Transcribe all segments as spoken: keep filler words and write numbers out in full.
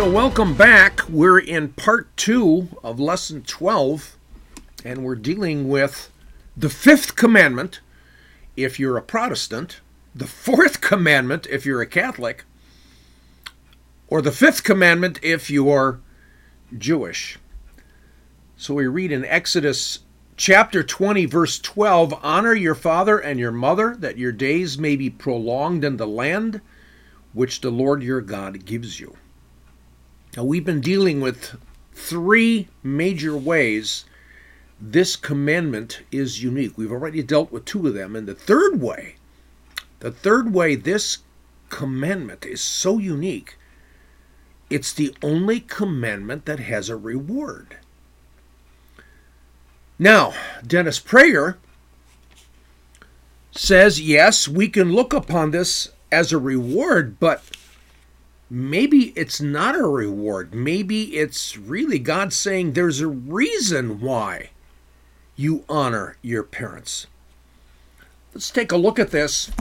So welcome back. We're in part two of lesson twelve, and we're dealing with the fifth commandment if you're a Protestant, the fourth commandment if you're a Catholic, or the fifth commandment if you're Jewish. So we read in Exodus chapter twenty, verse twelve, "Honor your father and your mother, that your days may be prolonged in the land which the Lord your God gives you." Now, we've been dealing with three major ways this commandment is unique. We've already dealt with two of them. And the third way, the third way this commandment is so unique, it's the only commandment that has a reward. Now, Dennis Prager says, yes, we can look upon this as a reward, but maybe it's not a reward. Maybe it's really God saying there's a reason why you honor your parents. Let's take a look at this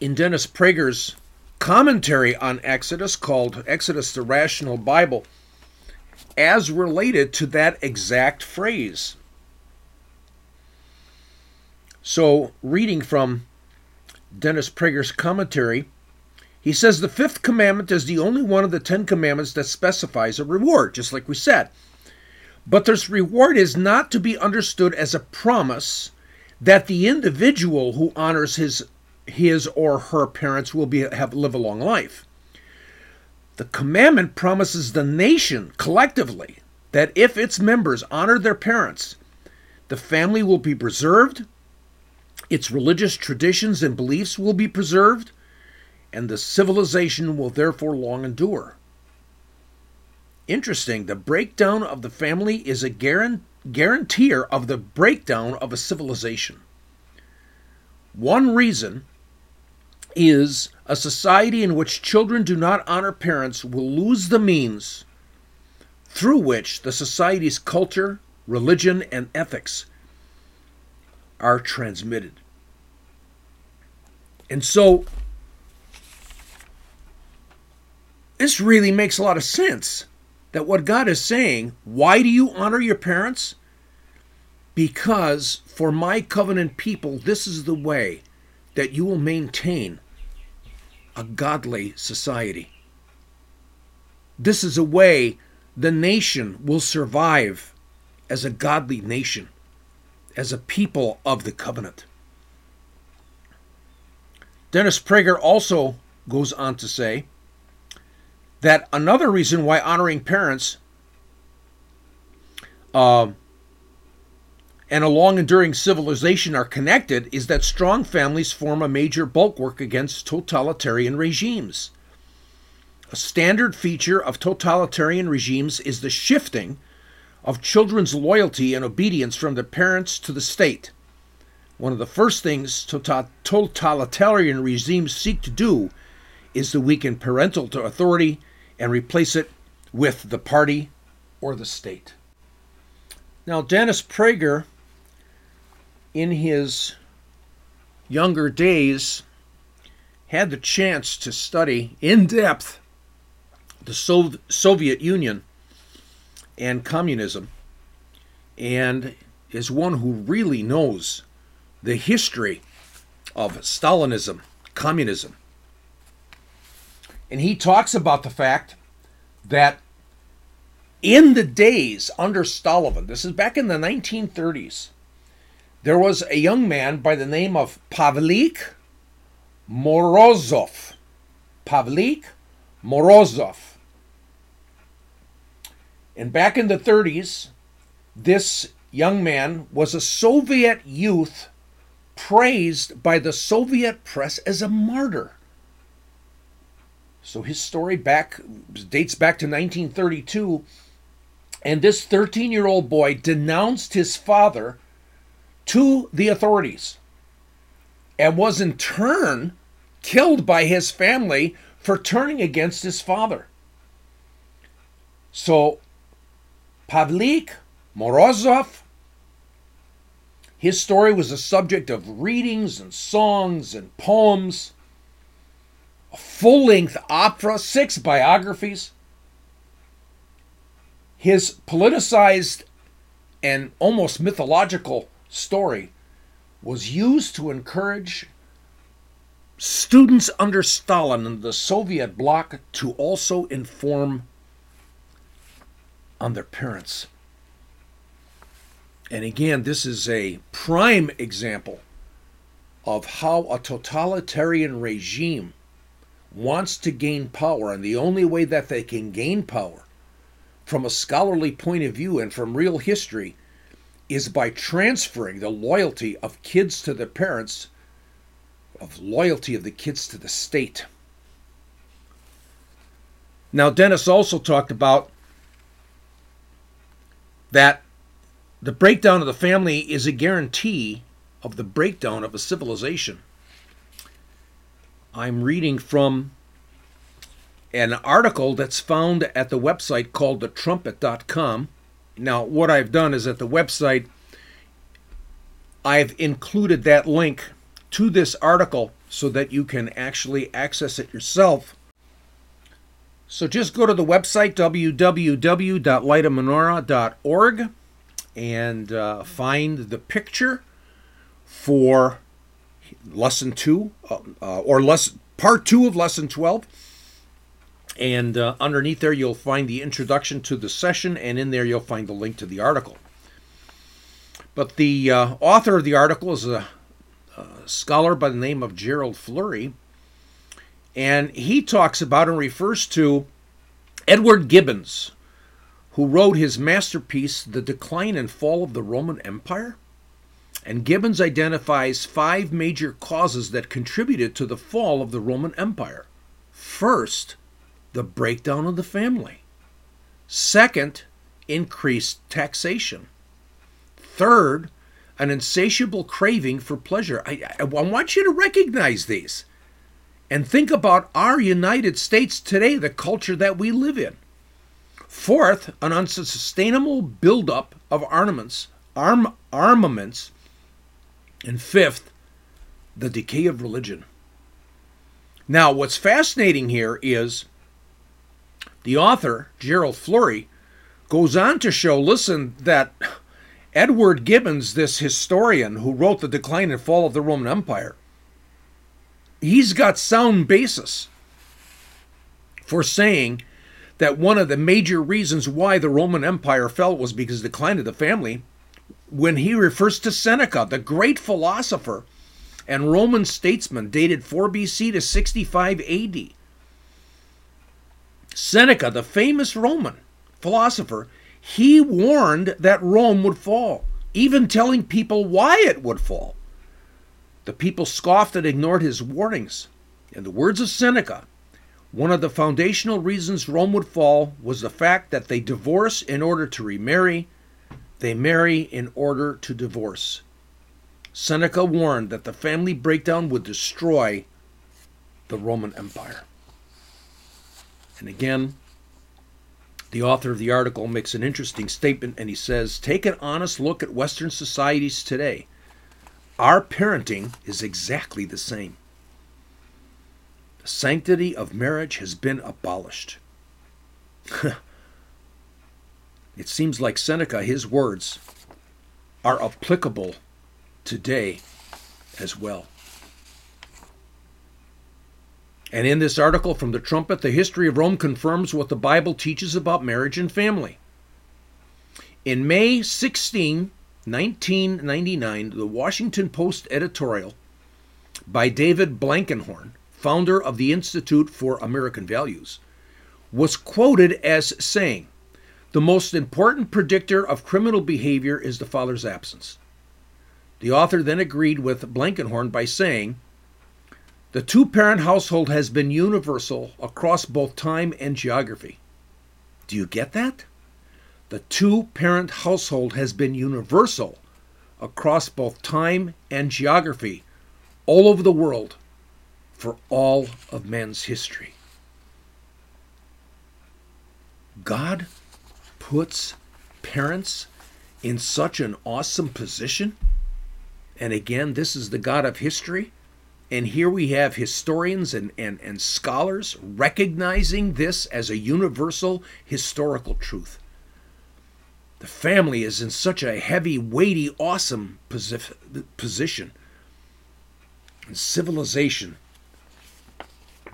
in Dennis Prager's commentary on Exodus called Exodus the Rational Bible as related to that exact phrase. So reading from Dennis Prager's commentary, he says the fifth commandment is the only one of the Ten Commandments that specifies a reward, just like we said. But this reward is not to be understood as a promise that the individual who honors his his or her parents will be have live a long life. The commandment promises the nation collectively that if its members honor their parents, the family will be preserved, its religious traditions and beliefs will be preserved, and the civilization will therefore long endure. Interesting, the breakdown of the family is a guarantor of the breakdown of a civilization. One reason is a society in which children do not honor parents will lose the means through which the society's culture, religion, and ethics are transmitted. And so, this really makes a lot of sense, that what God is saying, why do you honor your parents? Because for my covenant people, this is the way that you will maintain a godly society. This is a way the nation will survive as a godly nation, as a people of the covenant. Dennis Prager also goes on to say that another reason why honoring parents uh, and a long-enduring civilization are connected is that strong families form a major bulwark against totalitarian regimes. A standard feature of totalitarian regimes is the shifting of children's loyalty and obedience from the parents to the state. One of the first things totalitarian regimes seek to do is to weaken parental authority and replace it with the party or the state. Now, Dennis Prager, in his younger days, had the chance to study in depth the Sov- Soviet Union and communism, and is one who really knows the history of Stalinism, communism. And he talks about the fact that in the days under Stalin, this is back in the nineteen thirties, there was a young man by the name of Pavlik Morozov. Pavlik Morozov. And back in the thirties, this young man was a Soviet youth praised by the Soviet press as a martyr. So his story back dates back to nineteen thirty-two, and this thirteen-year-old boy denounced his father to the authorities and was in turn killed by his family for turning against his father. So Pavlik Morozov, his story was the subject of readings and songs and poems, a full-length opera, six biographies, His politicized and almost mythological story was used to encourage students under Stalin and the Soviet bloc to also inform on their parents. And again, this is a prime example of how a totalitarian regime wants to gain power, and the only way that they can gain power from a scholarly point of view and from real history is by transferring the loyalty of kids to their parents, of loyalty of the kids to the state. Now, Dennis also talked about that the breakdown of the family is a guarantee of the breakdown of a civilization. I'm reading from an article that's found at the website called the trumpet dot com. Now, what I've done is at the website, I've included that link to this article so that you can actually access it yourself. So just go to the website, w w w dot light of menorah dot org, and uh, find the picture for lesson two, uh, uh, or lesson, part two of lesson twelve. And uh, underneath there, you'll find the introduction to the session, and in there, you'll find the link to the article. But the uh, author of the article is a, a scholar by the name of Gerald Flurry, and he talks about and refers to Edward Gibbons, who wrote his masterpiece, The Decline and Fall of the Roman Empire. And Gibbons identifies five major causes that contributed to the fall of the Roman Empire. First, the breakdown of the family. Second, increased taxation. Third, an insatiable craving for pleasure. I, I, I want you to recognize these and think about our United States today, the culture that we live in. Fourth, an unsustainable buildup of armaments, arm, armaments. And fifth, the decay of religion. Now, what's fascinating here is the author, Gerald Flurry, goes on to show, listen, that Edward Gibbons, this historian who wrote The Decline and Fall of the Roman Empire, he's got sound basis for saying that one of the major reasons why the Roman Empire fell was because of the decline of the family, when he refers to Seneca, the great philosopher and Roman statesman dated four B C to sixty-five A D. Seneca, the famous Roman philosopher, he warned that Rome would fall, even telling people why it would fall. The people scoffed and ignored his warnings. In the words of Seneca, one of the foundational reasons Rome would fall was the fact that they divorce in order to remarry, they marry in order to divorce. Seneca warned that the family breakdown would destroy the Roman Empire. And again, the author of the article makes an interesting statement, and he says, take an honest look at Western societies today. Our parenting is exactly the same. The sanctity of marriage has been abolished. It seems like Seneca, his words, are applicable today as well. And in this article from The Trumpet, the history of Rome confirms what the Bible teaches about marriage and family. In May sixteenth, nineteen ninety-nine, the Washington Post editorial by David Blankenhorn, founder of the Institute for American Values, was quoted as saying, the most important predictor of criminal behavior is the father's absence. The author then agreed with Blankenhorn by saying, the two-parent household has been universal across both time and geography. Do you get that? The two-parent household has been universal across both time and geography all over the world for all of man's history. God puts parents in such an awesome position. And again, this is the God of history. And here we have historians and, and, and scholars recognizing this as a universal historical truth. The family is in such a heavy, weighty, awesome posi- position. And civilization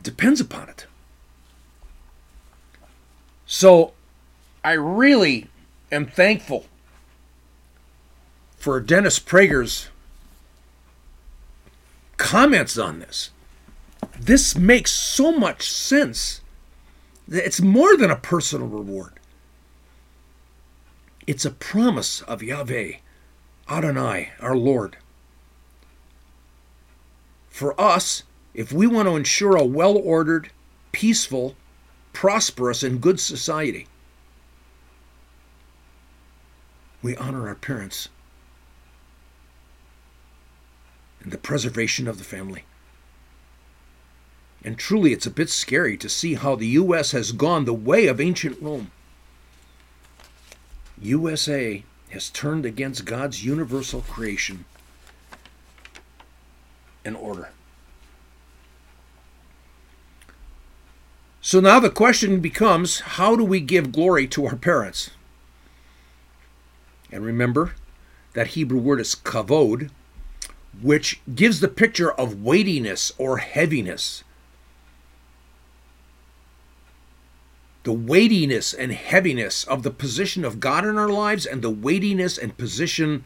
depends upon it. So I really am thankful for Dennis Prager's comments on this. This makes so much sense. It's more than a personal reward. It's a promise of Yahweh, Adonai, our Lord. For us, if we want to ensure a well-ordered, peaceful, prosperous, and good society, we honor our parents and the preservation of the family. And truly, it's a bit scary to see how the U S has gone the way of ancient Rome. U S A has turned against God's universal creation and order. So now the question becomes, how do we give glory to our parents? And remember, that Hebrew word is kavod, which gives the picture of weightiness or heaviness. The weightiness and heaviness of the position of God in our lives, and the weightiness and position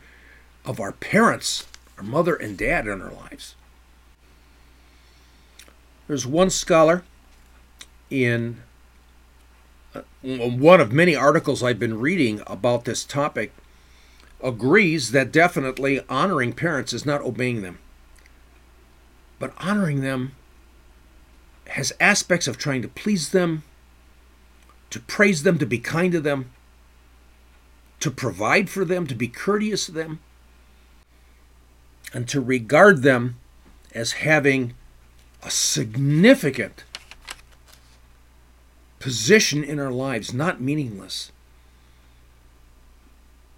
of our parents, our mother and dad, in our lives. There's one scholar in one of many articles I've been reading about this topic agrees that definitely honoring parents is not obeying them. But honoring them has aspects of trying to please them, to praise them, to be kind to them, to provide for them, to be courteous to them, and to regard them as having a significant position in our lives, not meaningless,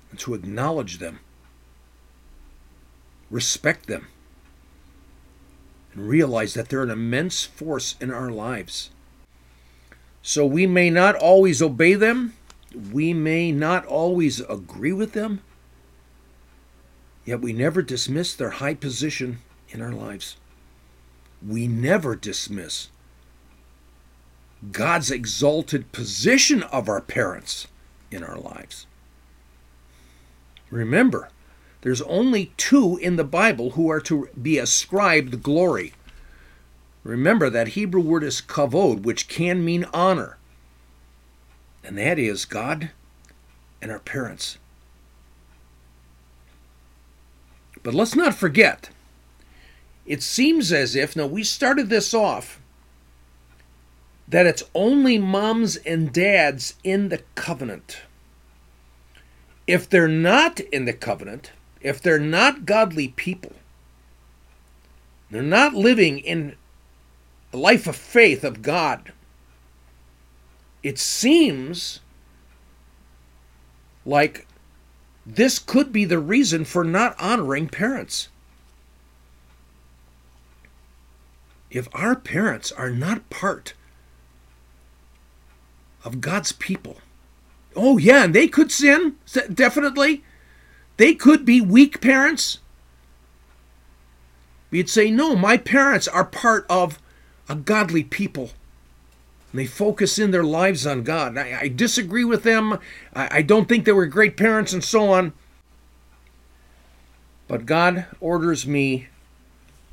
and to acknowledge them, respect them, and realize that they're an immense force in our lives. So we may not always obey them, we may not always agree with them, yet we never dismiss their high position in our lives. We never dismiss God's exalted position of our parents in our lives. Remember, there's only two in the Bible who are to be ascribed glory. Remember, that Hebrew word is kavod, which can mean honor. And that is God and our parents. But let's not forget, it seems as if, now we started this off, that it's only moms and dads in the covenant. If they're not in the covenant, if they're not godly people, they're not living in the life of faith of God, it seems like this could be the reason for not honoring parents. If our parents are not part of God's people, oh yeah, and they could sin, definitely. They could be weak parents. We'd say, no, my parents are part of a godly people, and they focus in their lives on God. I, I disagree with them. I, I don't think they were great parents and so on. But God orders me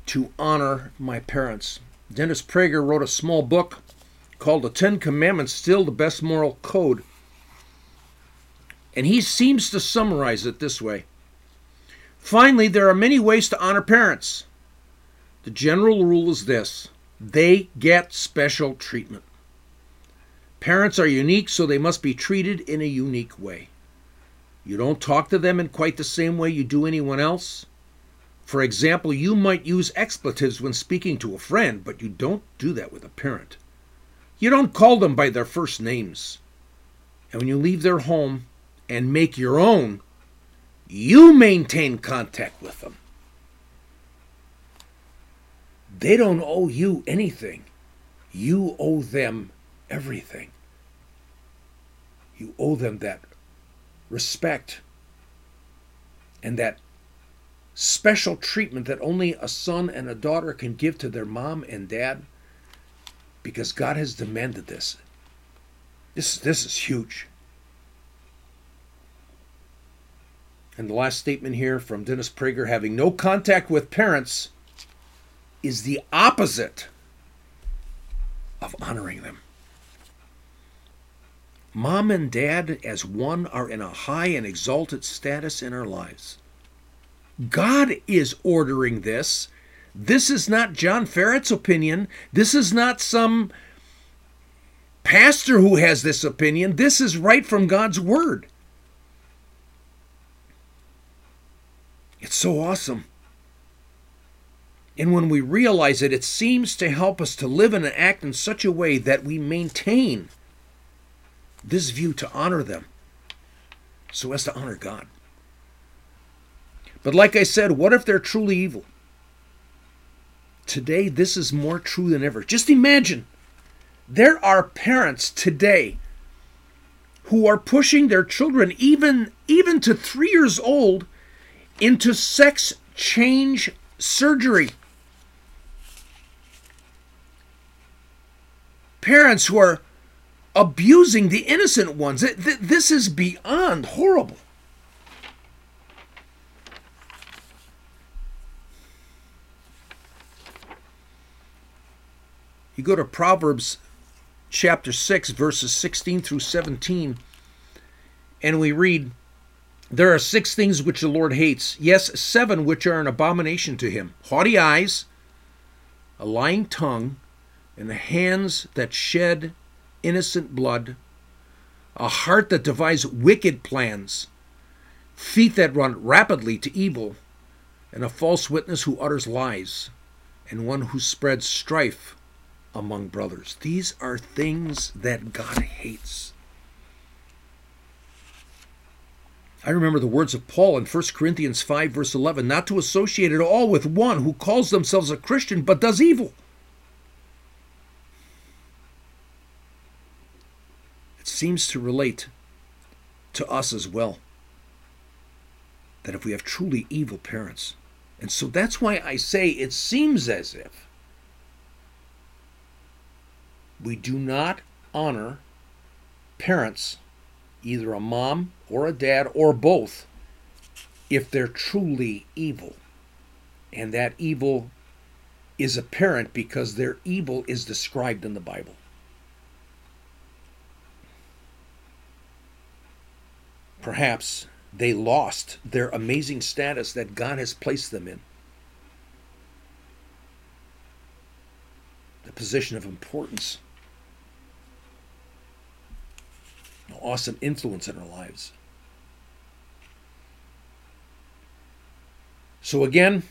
to honor my parents. Dennis Prager wrote a small book called The Ten Commandments, Still the Best Moral Code. And he seems to summarize it this way. Finally, there are many ways to honor parents. The general rule is this. They get special treatment. Parents are unique, so they must be treated in a unique way. You don't talk to them in quite the same way you do anyone else. For example, you might use expletives when speaking to a friend, but you don't do that with a parent. You don't call them by their first names. And when you leave their home and make your own, you maintain contact with them. They don't owe you anything. You owe them everything. You owe them that respect, and that special treatment that only a son and a daughter can give to their mom and dad, because God has demanded this. This, this is huge. And the last statement here from Dennis Prager, having no contact with parents is the opposite of honoring them. Mom and dad as one are in a high and exalted status in our lives. God is ordering this. This is not John Ferrett's opinion. This is not some pastor who has this opinion. This is right from God's word. It's so awesome. And when we realize it, it seems to help us to live and act in such a way that we maintain this view to honor them so as to honor God. But like I said, what if they're truly evil? Today, this is more true than ever. Just imagine, there are parents today who are pushing their children, even, even to three years old, into sex change surgery. Parents who are abusing the innocent ones. This is beyond horrible. You go to Proverbs chapter six, verses sixteen through seventeen, and we read, "There are six things which the Lord hates, yes, seven which are an abomination to him: haughty eyes, a lying tongue, and the hands that shed innocent blood, a heart that devises wicked plans, feet that run rapidly to evil, and a false witness who utters lies, and one who spreads strife among brothers." These are things that God hates. I remember the words of Paul in First Corinthians five, verse eleven, "Not to associate at all with one who calls themselves a Christian but does evil." It seems to relate to us as well, that if we have truly evil parents. And so that's why I say it seems as if we do not honor parents, either a mom or a dad or both, if they're truly evil. And that evil is apparent because their evil is described in the Bible. Perhaps they lost their amazing status that God has placed them in, the position of importance, awesome influence in our lives. So again,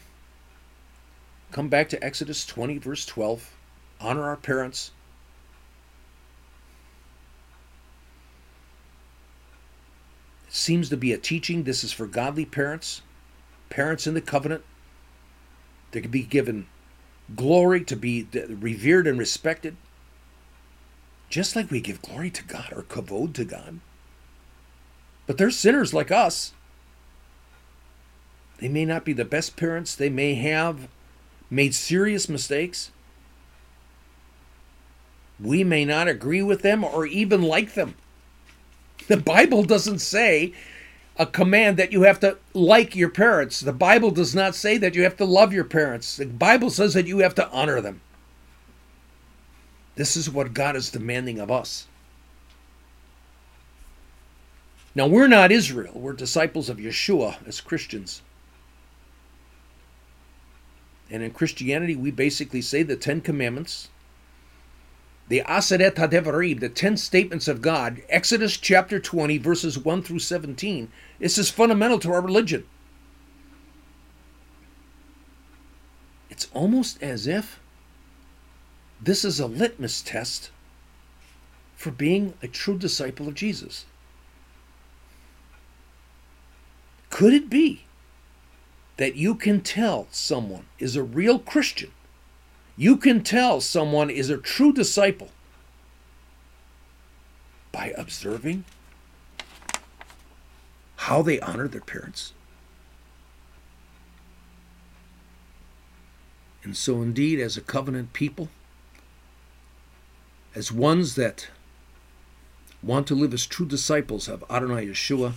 come back to Exodus twenty, verse twelve. Honor our parents. It seems to be a teaching. This is for godly parents, parents in the covenant. They can be given glory, to be revered and respected, just like we give glory to God, or kavod to God. But they're sinners like us. They may not be the best parents. They may have made serious mistakes. We may not agree with them or even like them. The Bible doesn't say a command that you have to like your parents. The Bible does not say that you have to love your parents. The Bible says that you have to honor them. This is what God is demanding of us. Now, we're not Israel. We're disciples of Yeshua as Christians. And in Christianity, we basically say the Ten Commandments, the Aseret HaDevarim, the Ten Statements of God, Exodus chapter twenty, verses one through seventeen. This is fundamental to our religion. It's almost as if this is a litmus test for being a true disciple of Jesus. Could it be that you can tell someone is a real Christian? You can tell someone is a true disciple by observing how they honored their parents. And so indeed, as a covenant people, as ones that want to live as true disciples of Adonai Yeshua,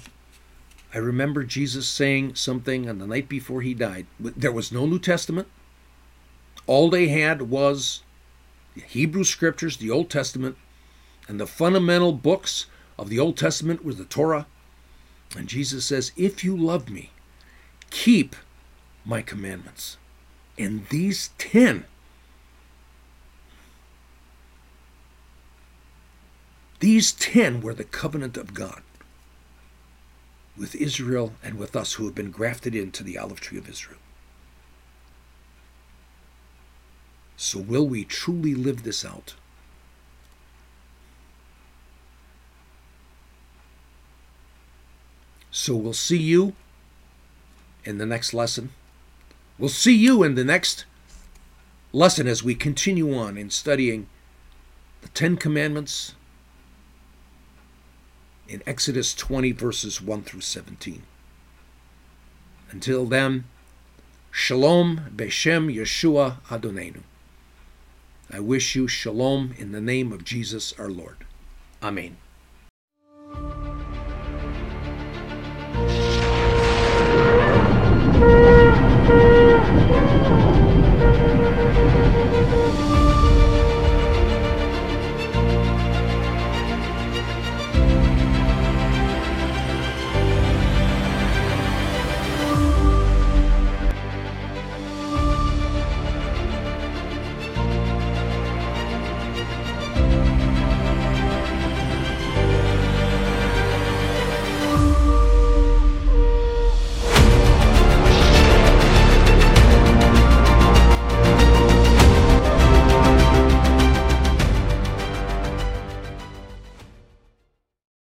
I remember Jesus saying something on the night before he died. There was no New Testament. All they had was the Hebrew Scriptures, the Old Testament, and the fundamental books of the Old Testament was the Torah. And Jesus says, if you love me, keep my commandments. And these ten, these ten were the covenant of God with Israel and with us who have been grafted into the olive tree of Israel. So will we truly live this out? So we'll see you in the next lesson. We'll see you in the next lesson as we continue on in studying the Ten Commandments in Exodus twenty, verses one through seventeen. Until then, Shalom B'Shem Yeshua Adonenu. I wish you shalom in the name of Jesus our Lord. Amen.